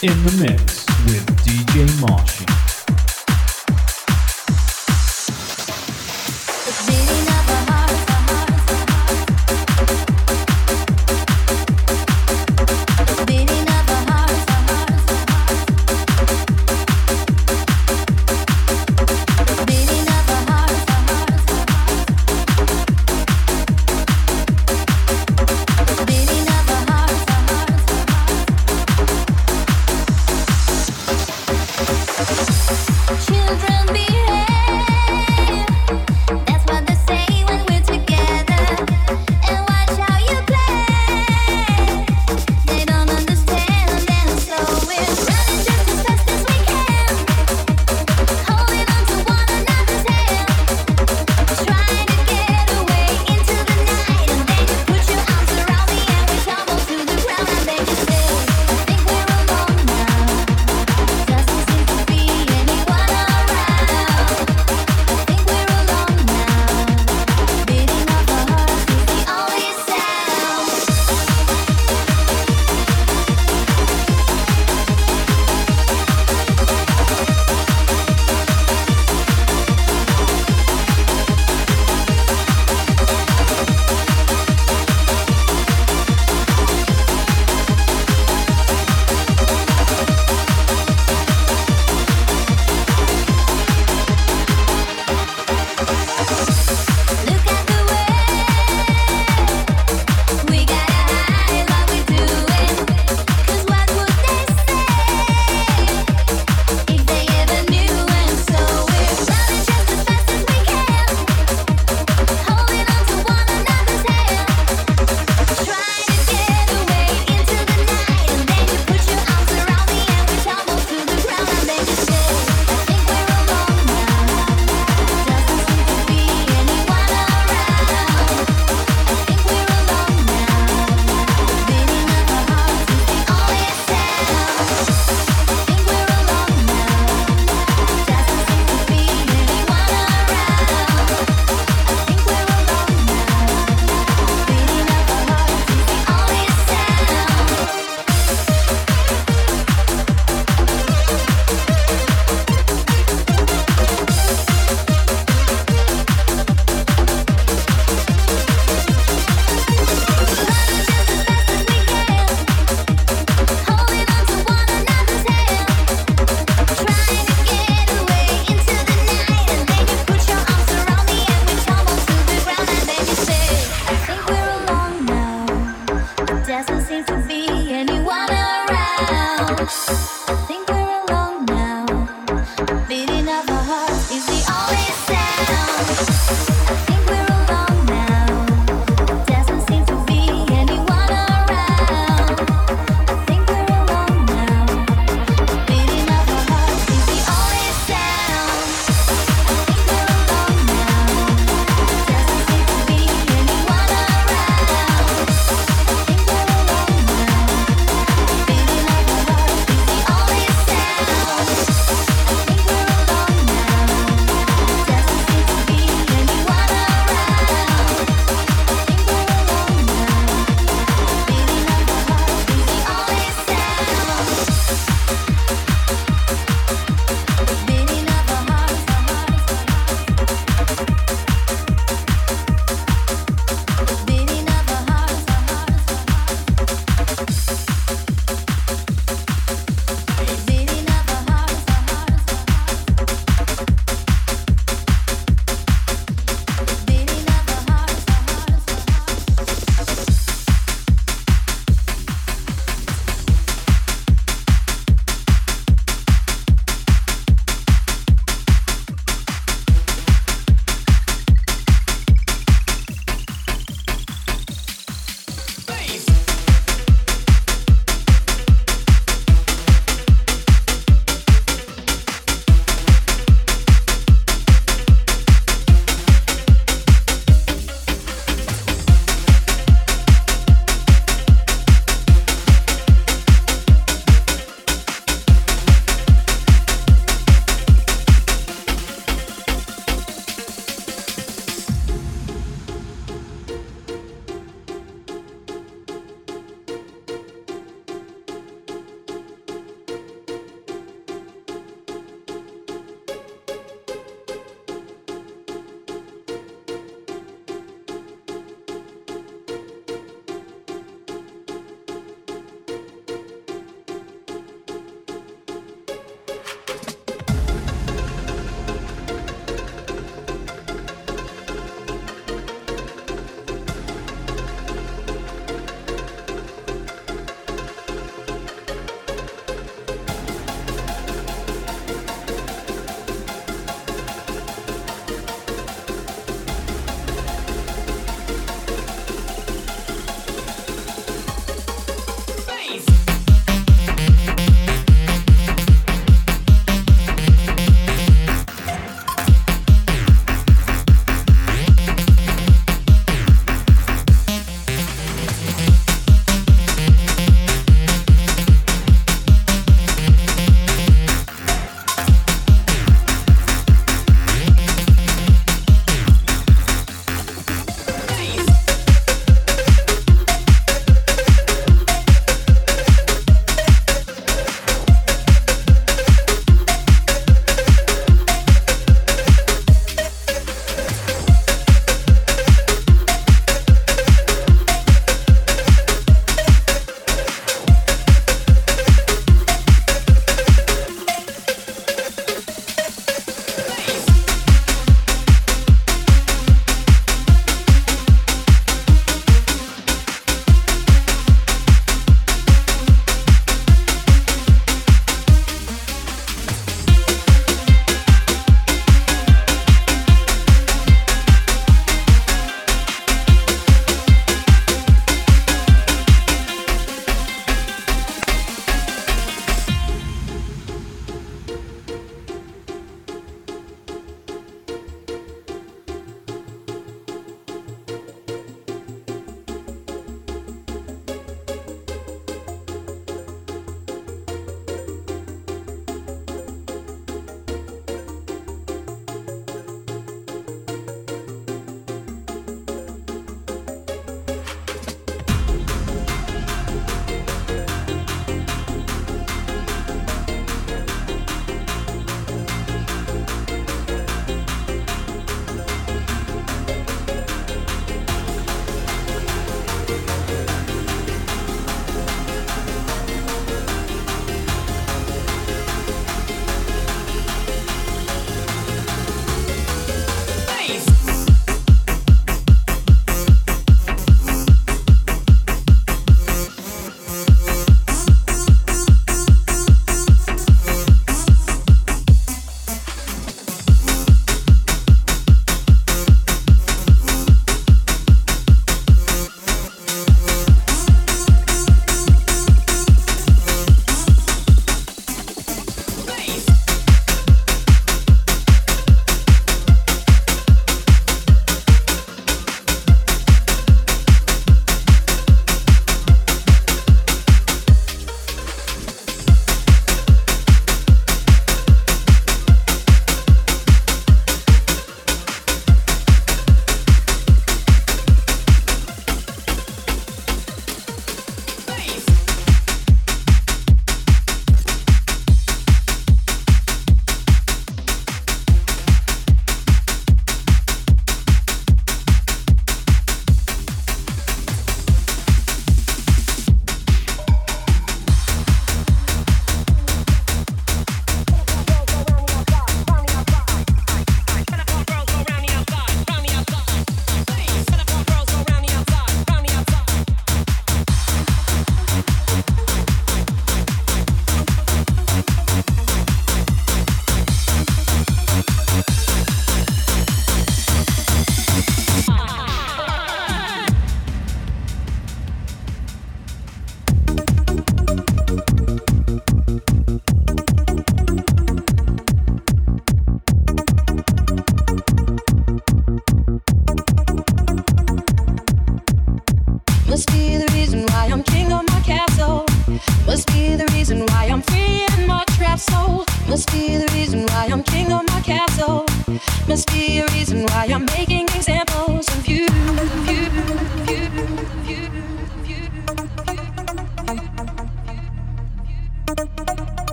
in the mix with DJ Marshy.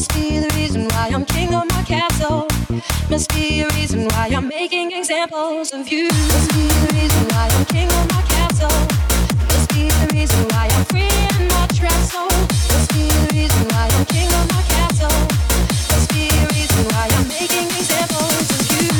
Must be the reason why I'm king of my castle. Must be the reason why I'm making examples of you. Must be the reason why I'm king of my castle. Must be the reason why I'm free and not trapped. So must be the reason why I'm king of my castle. Must be the reason why I'm making examples of you.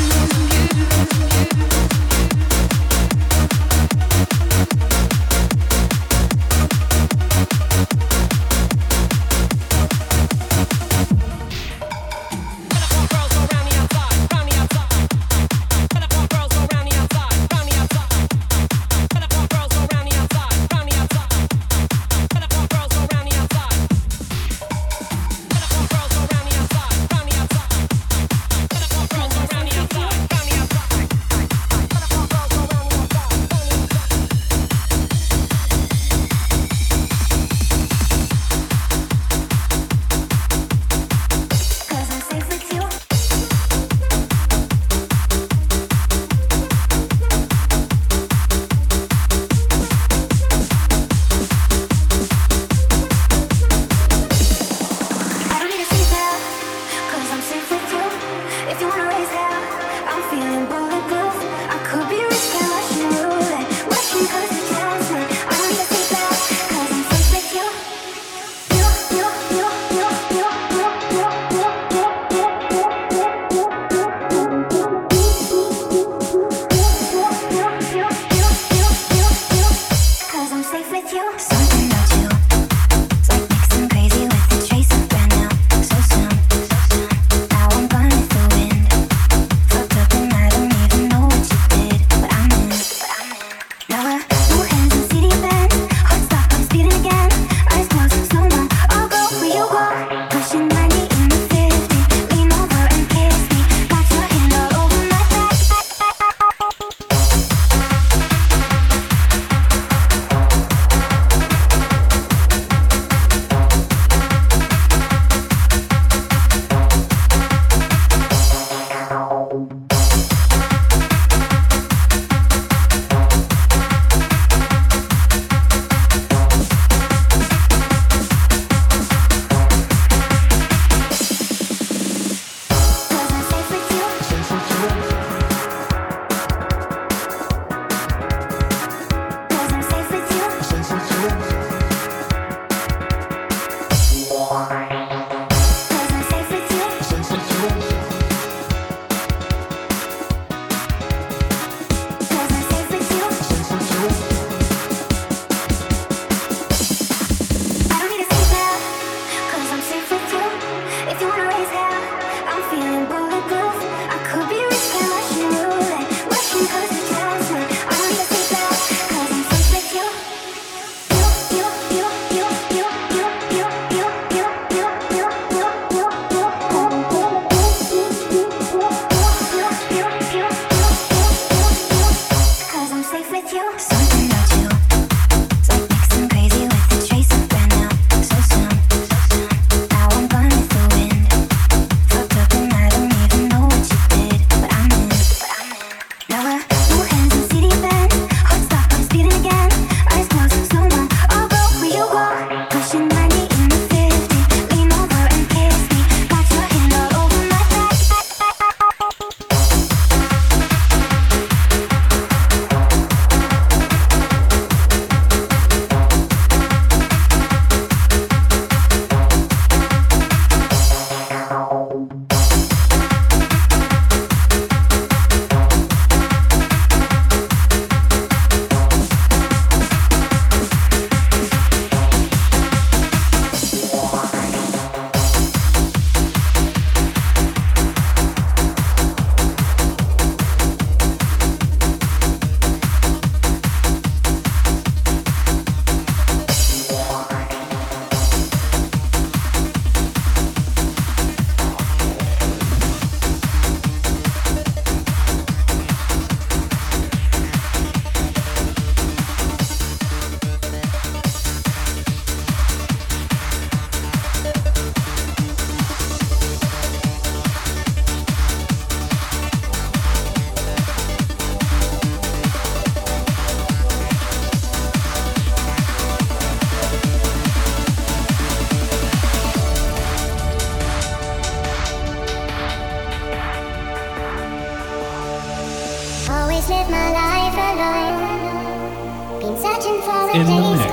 in the mix with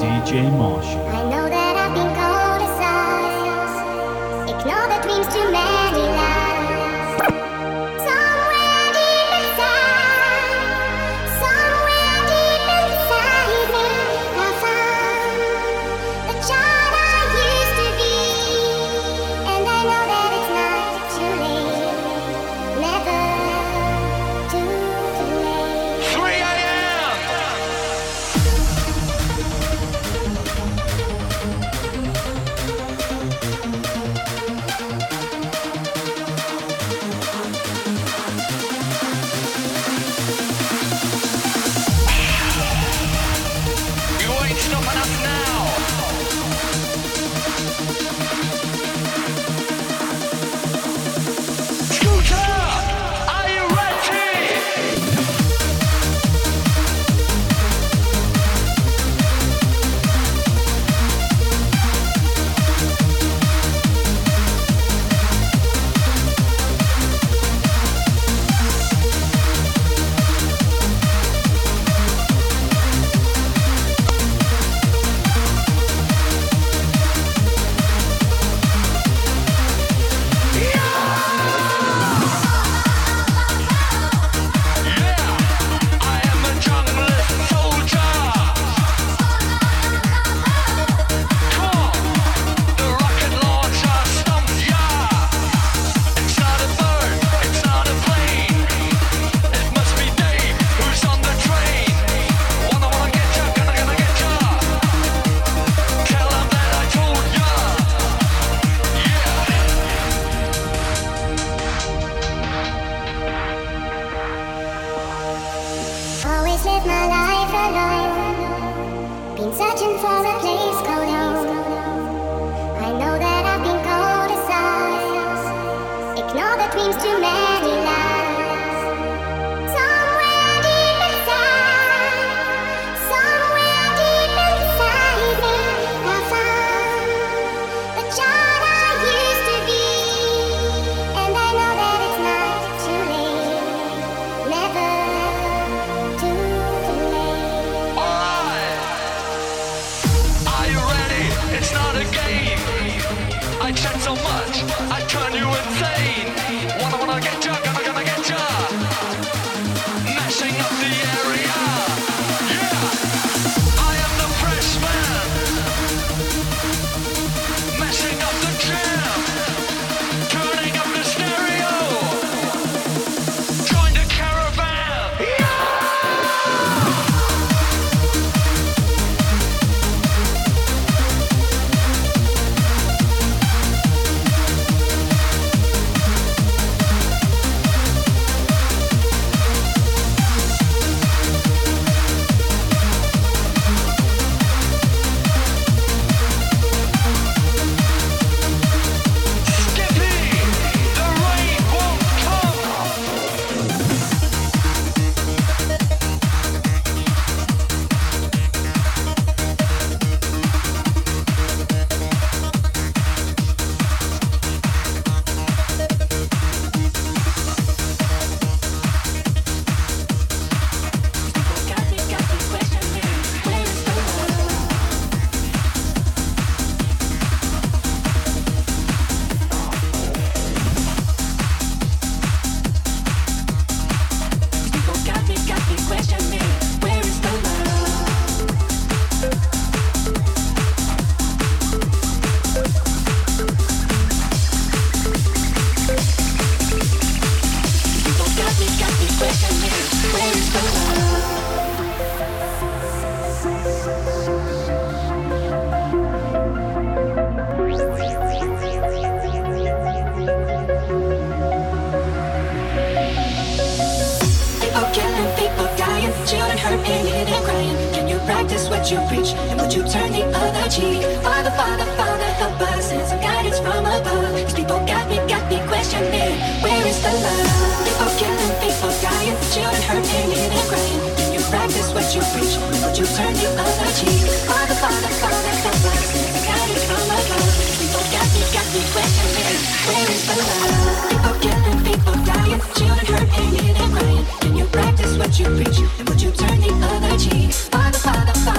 DJ Marshy. I know that I've been cold as ice. Ignore the dreams too many lies. What you preach and would you turn the other cheek? Father, Father, Father.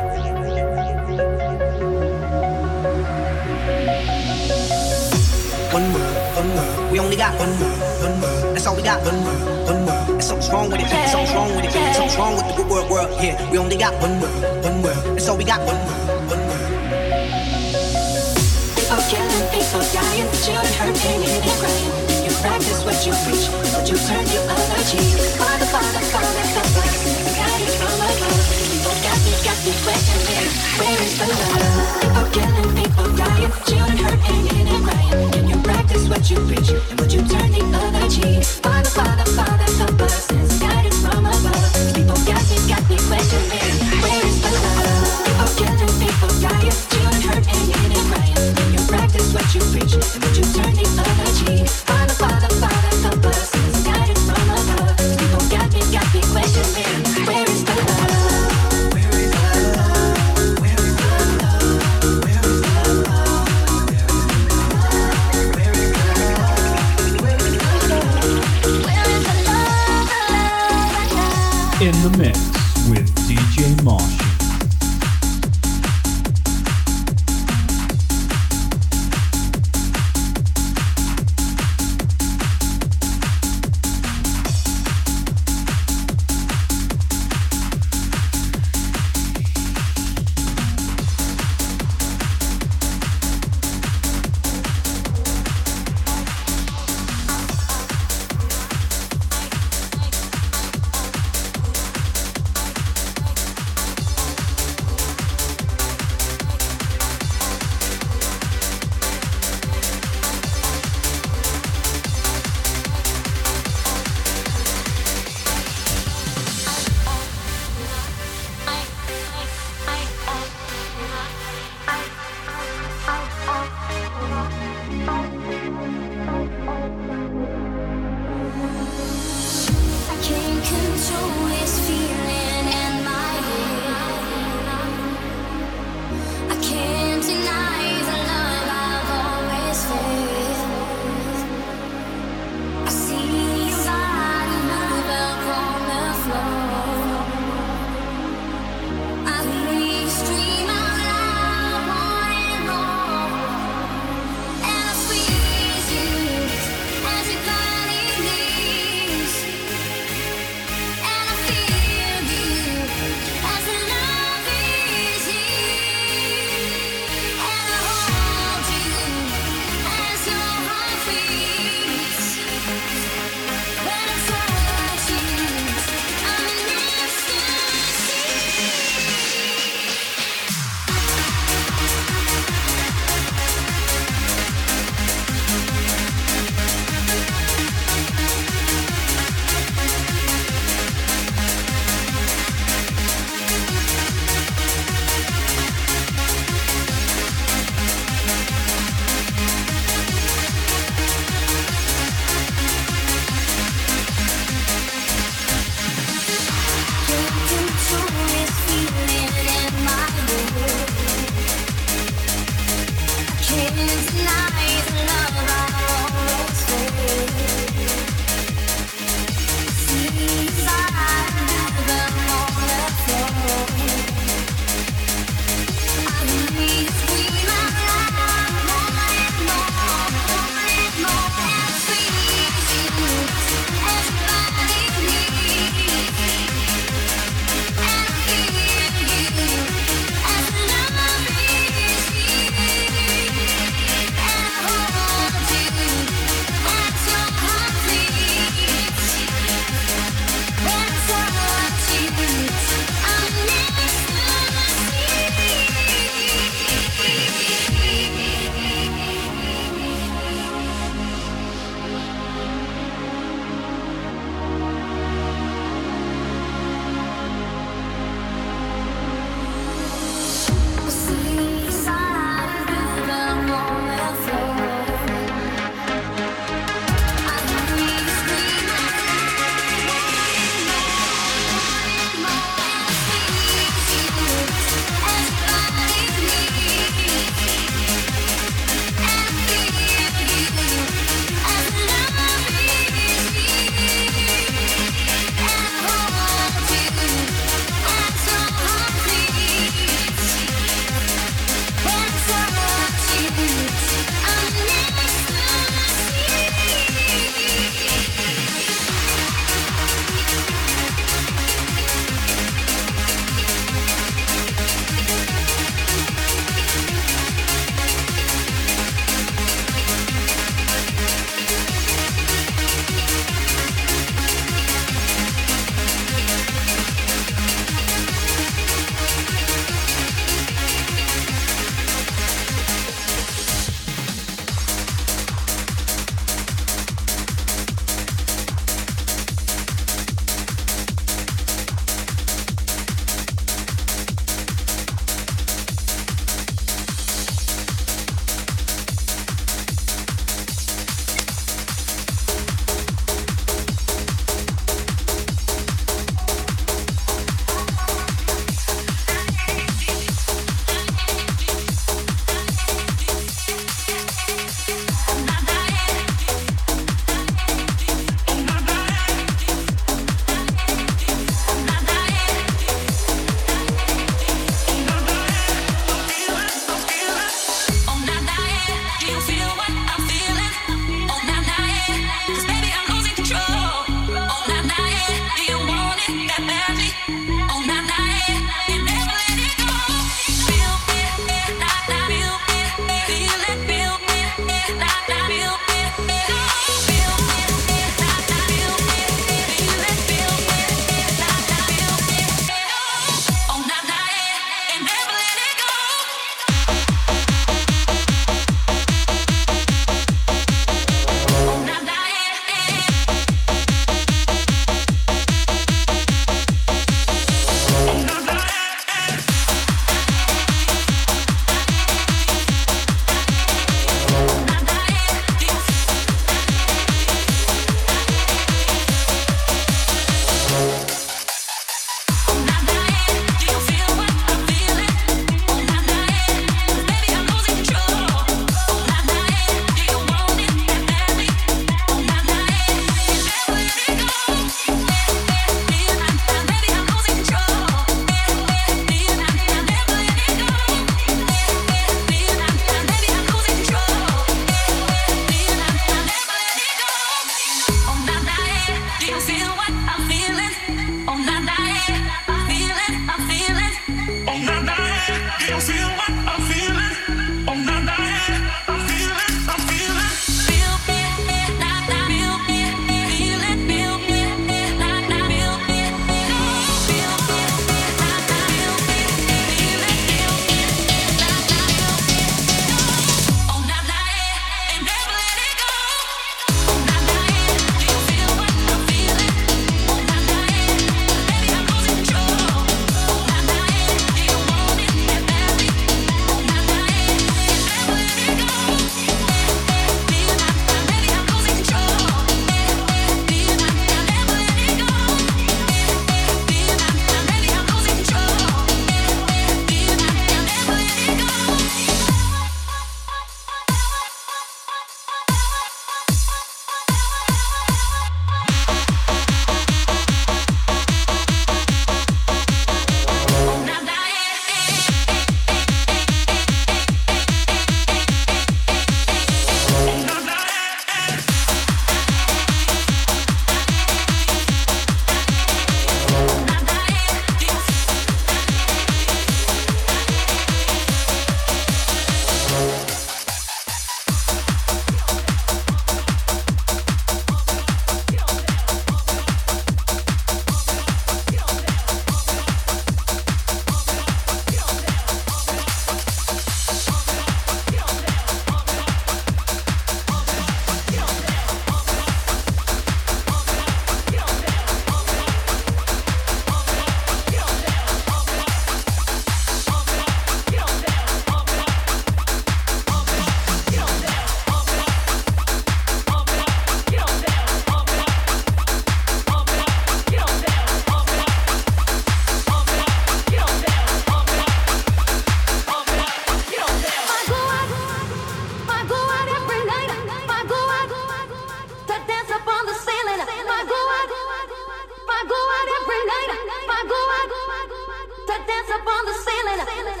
up on the ceiling. If I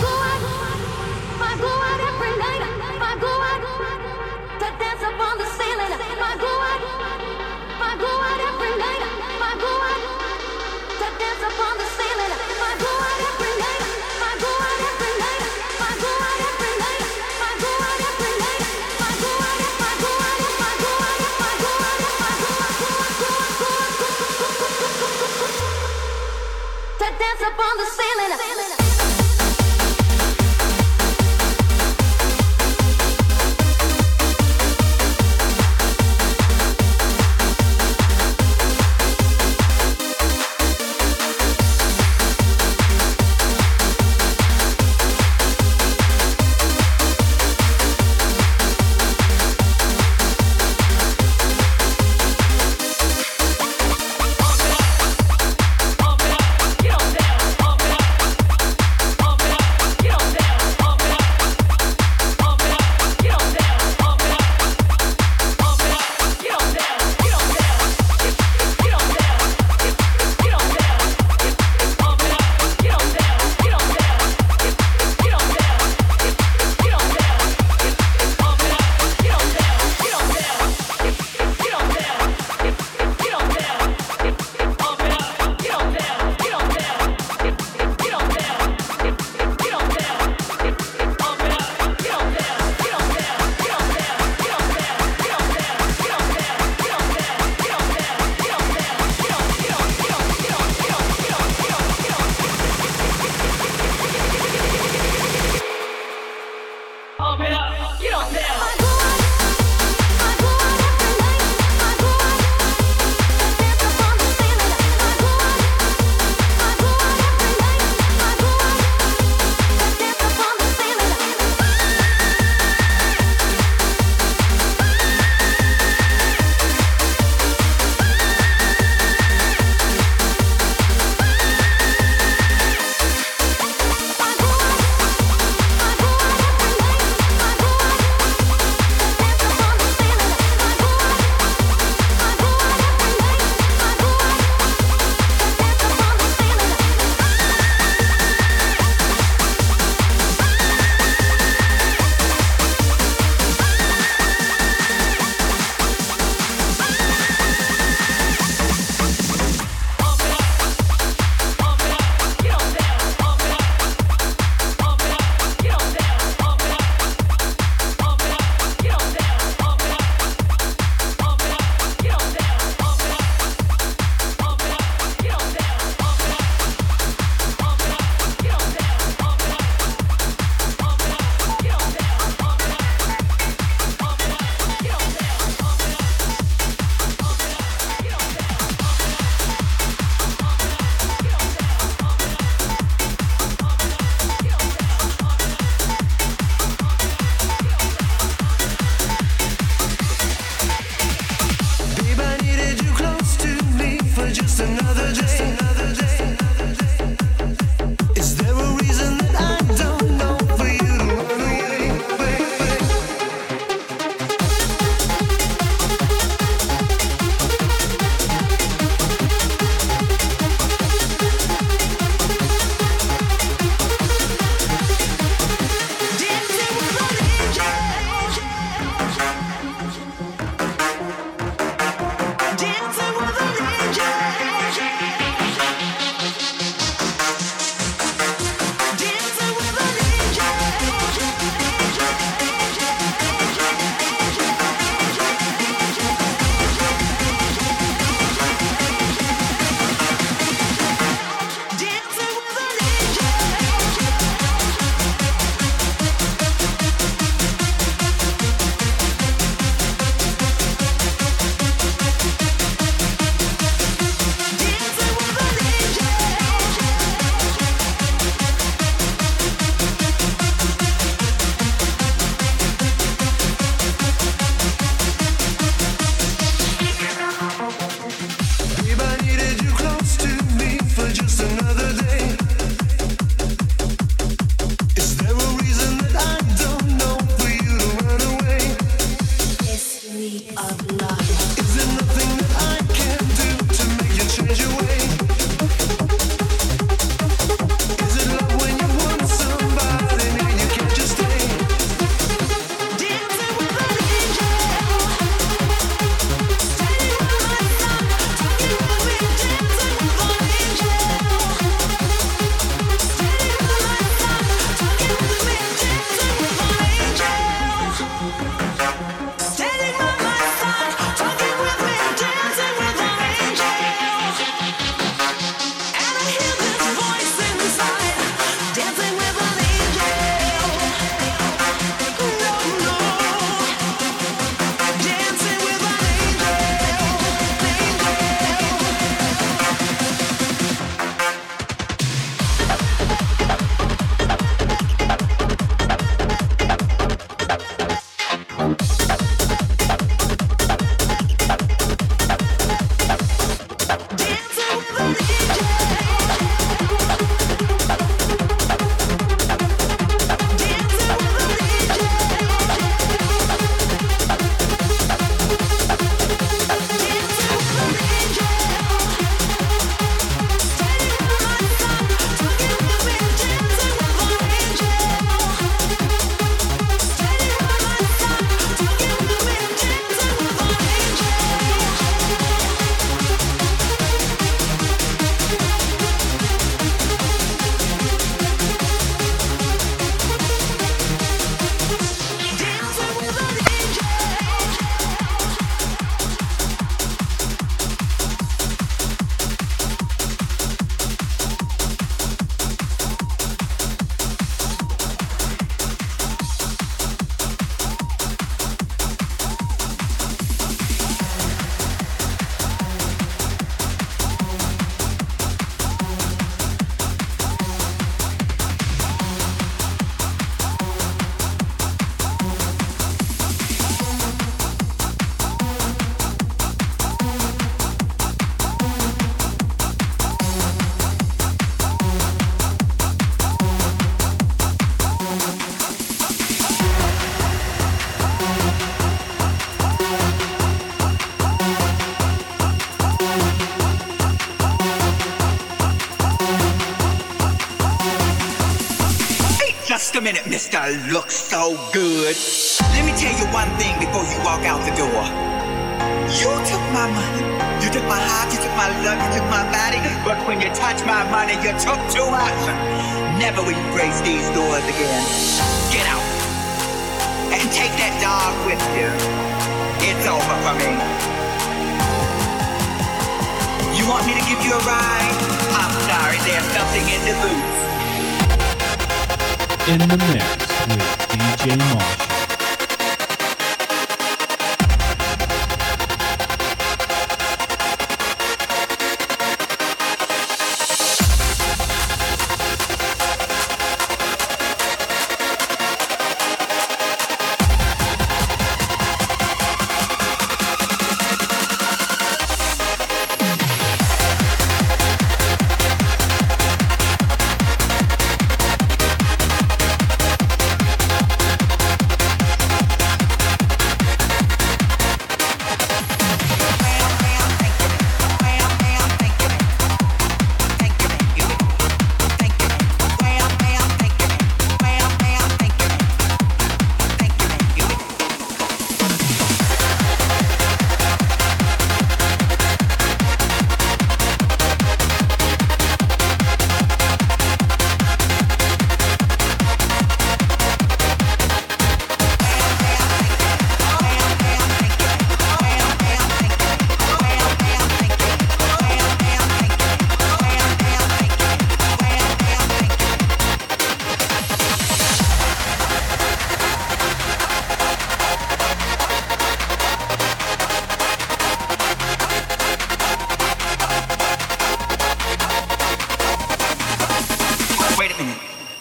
go out every night. minute, mister, looks so good. Let me tell you one thing before you walk out the door. You took my money, you took my heart, you took my love, you took my body. But when you touch my money, you took too much. Never will you grace these doors again. Get out. And take that dog with you. It's over for me. You want me to give you a ride? I'm sorry, there's something in the boots. In the mix with DJ Marshall.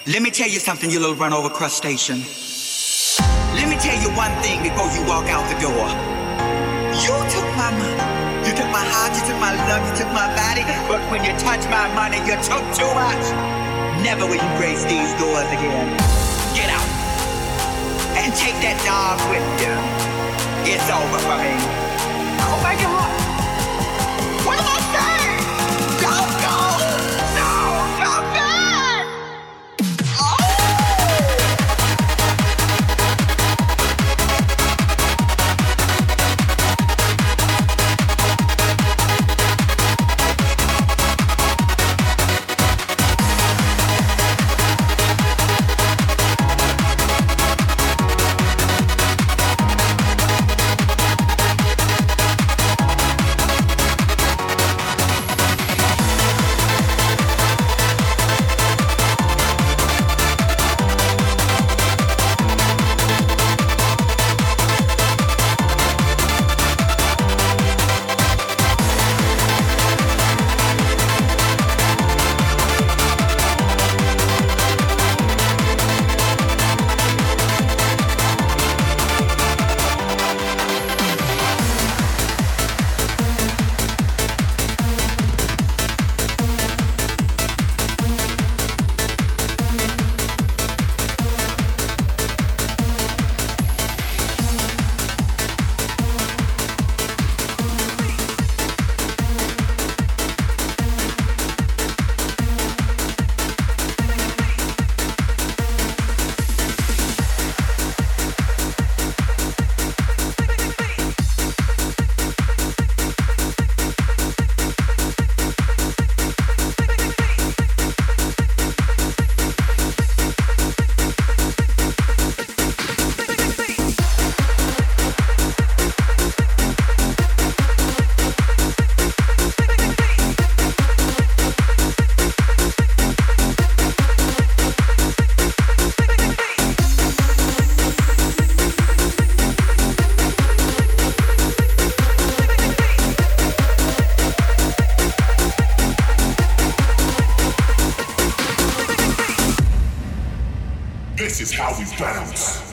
Let me tell you something, you little run-over crustacean. Let me tell you one thing before you walk out the door. You took my money, you took my heart, you took my love, you took my body. But when you touch my money, you took too much. Never will you grace these doors again. Get out. And take that dog with you. It's over for me. Oh my God. What am I saying? Don't go. This is how we bounce.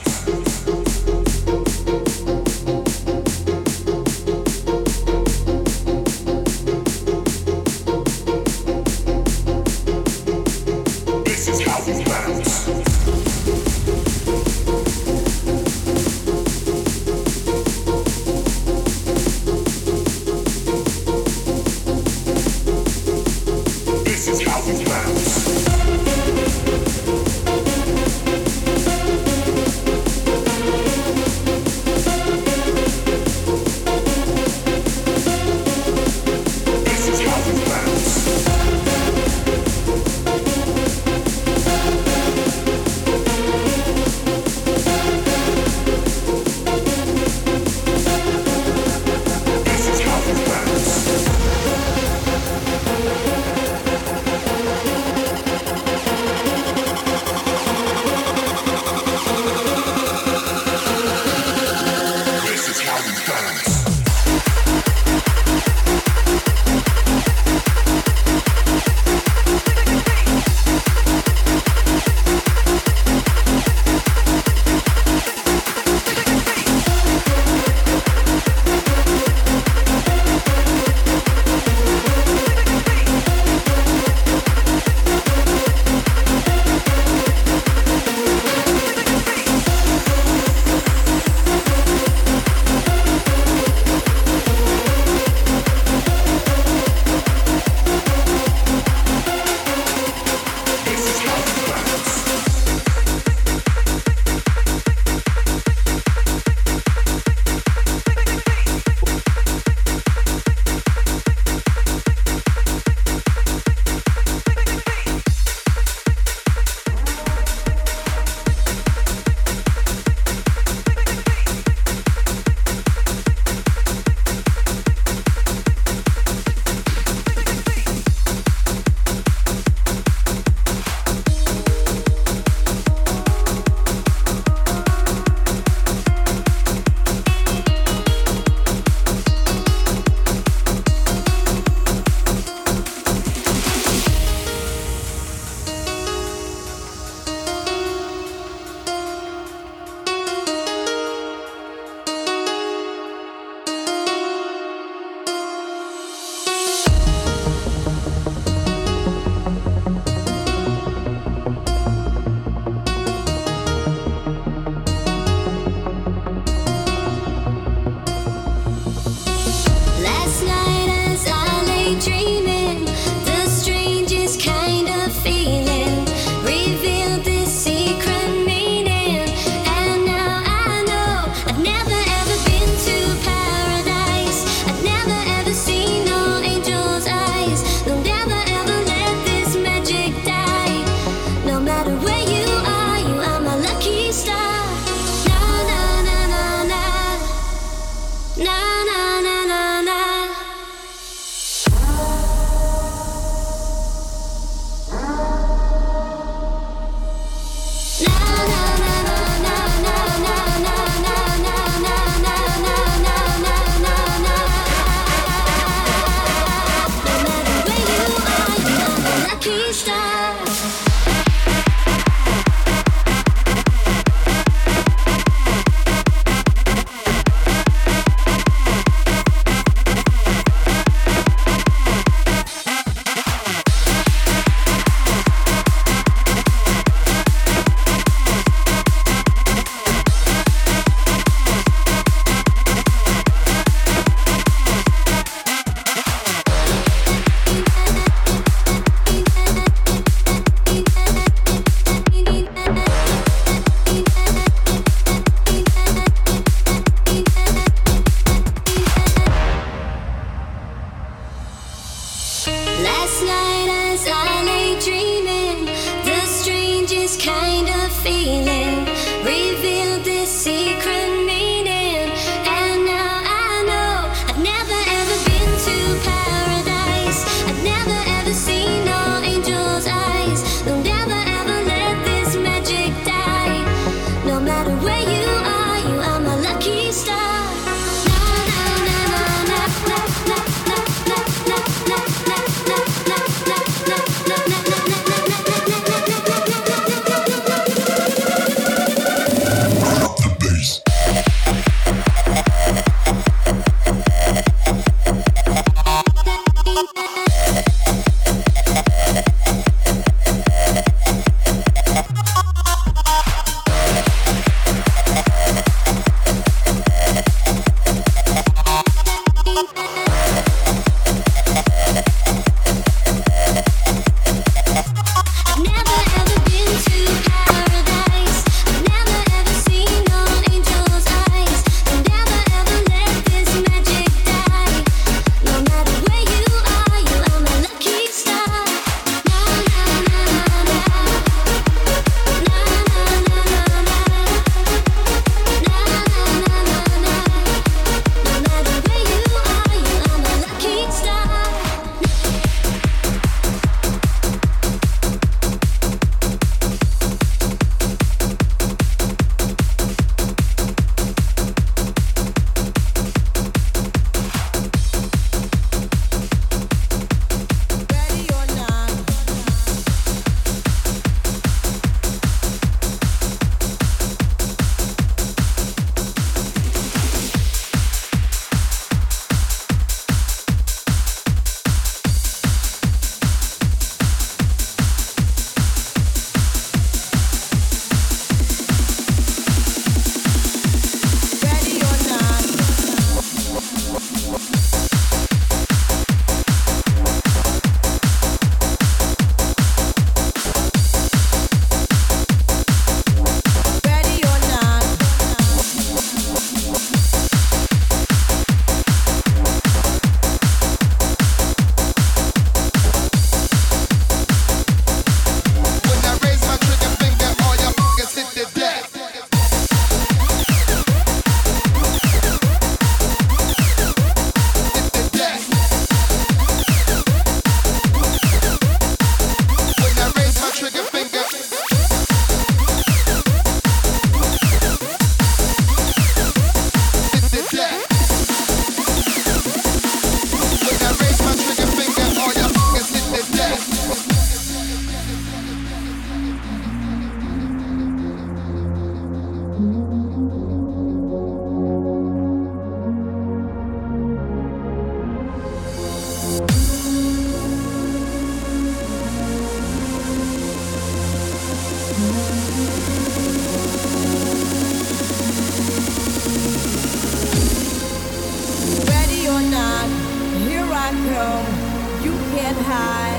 and high,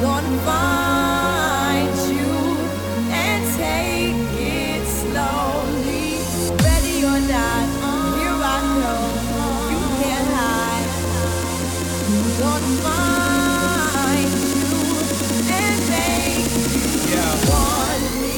gonna find you and take it slowly. Ready or not, here I go. You can't hide, gonna find you and make you want me.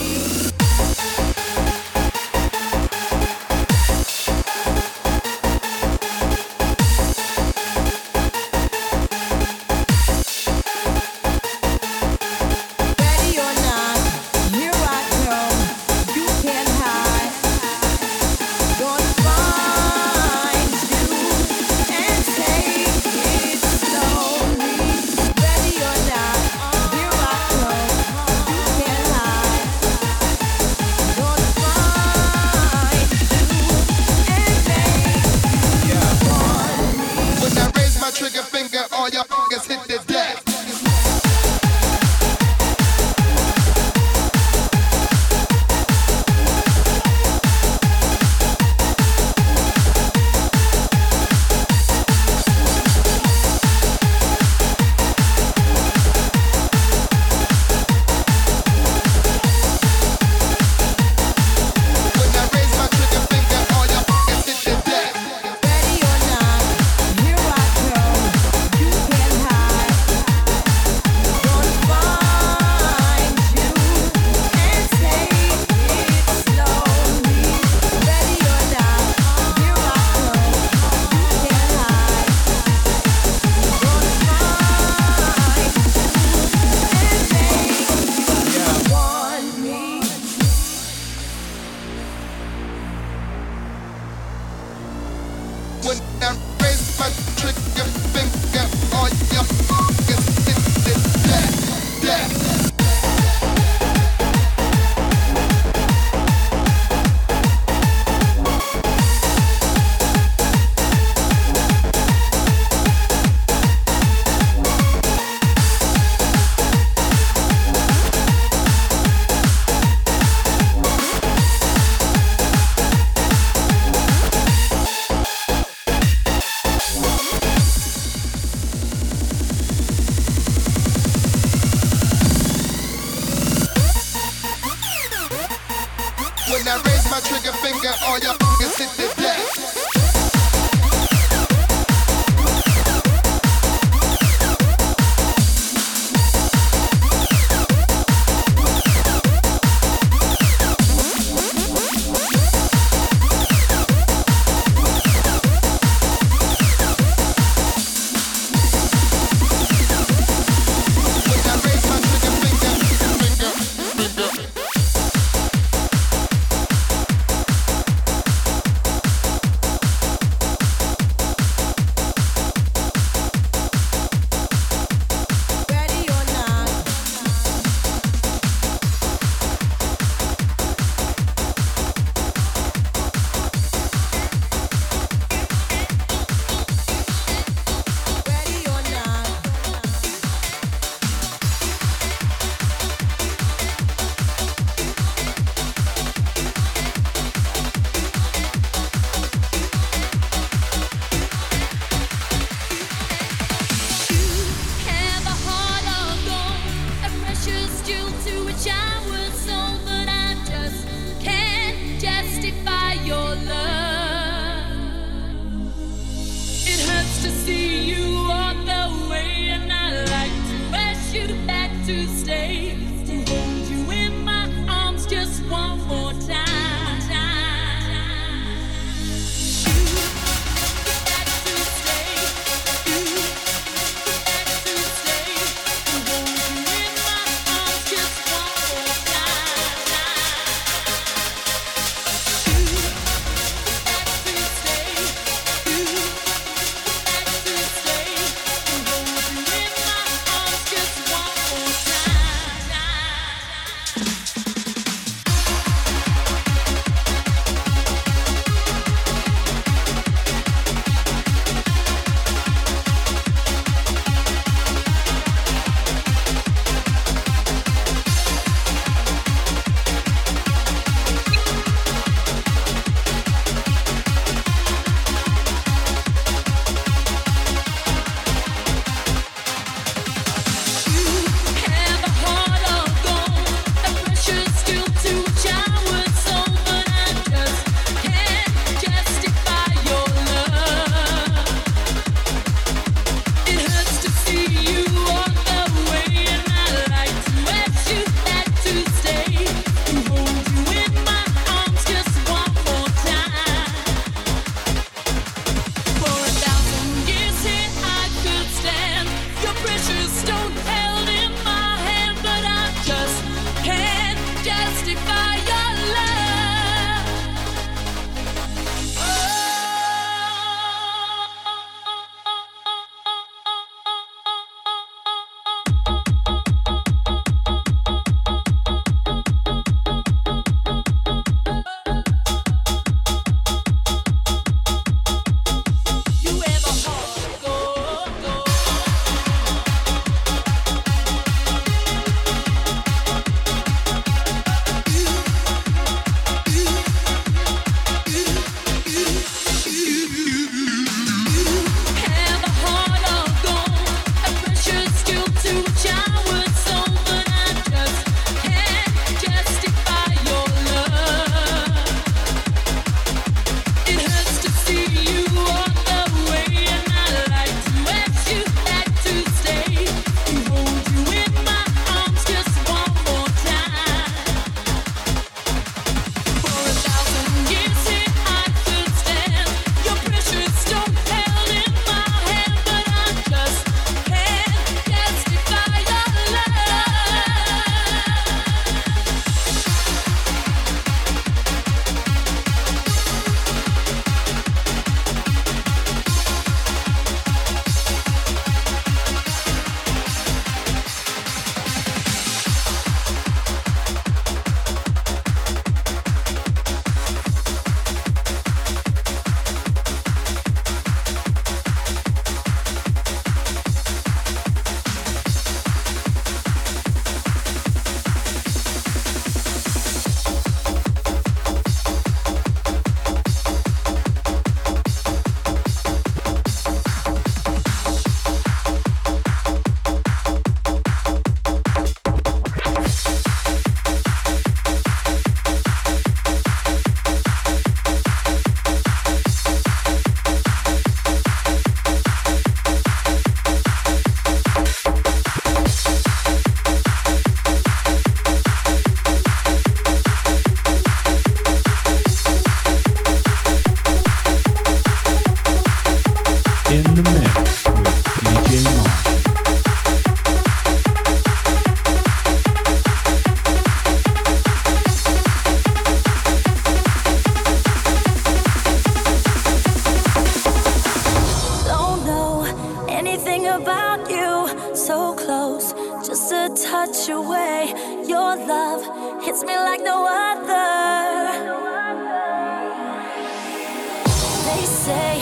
say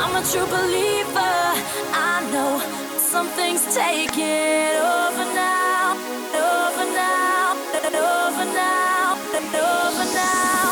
I'm a true believer. I know something's taking over now, over now, and over now, and over now.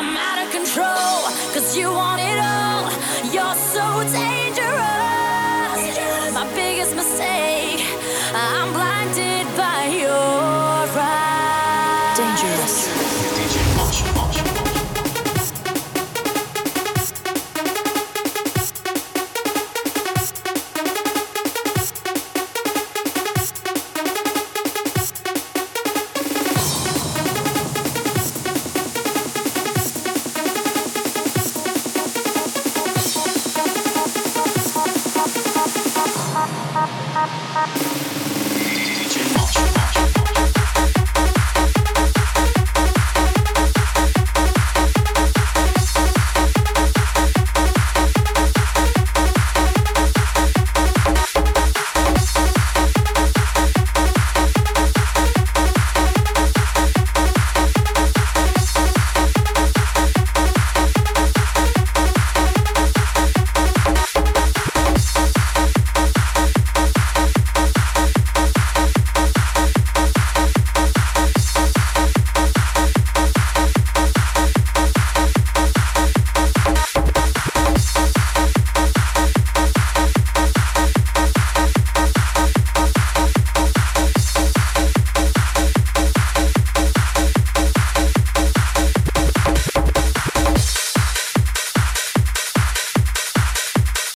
I'm out of control, 'cause you want it all. You're so dangerous.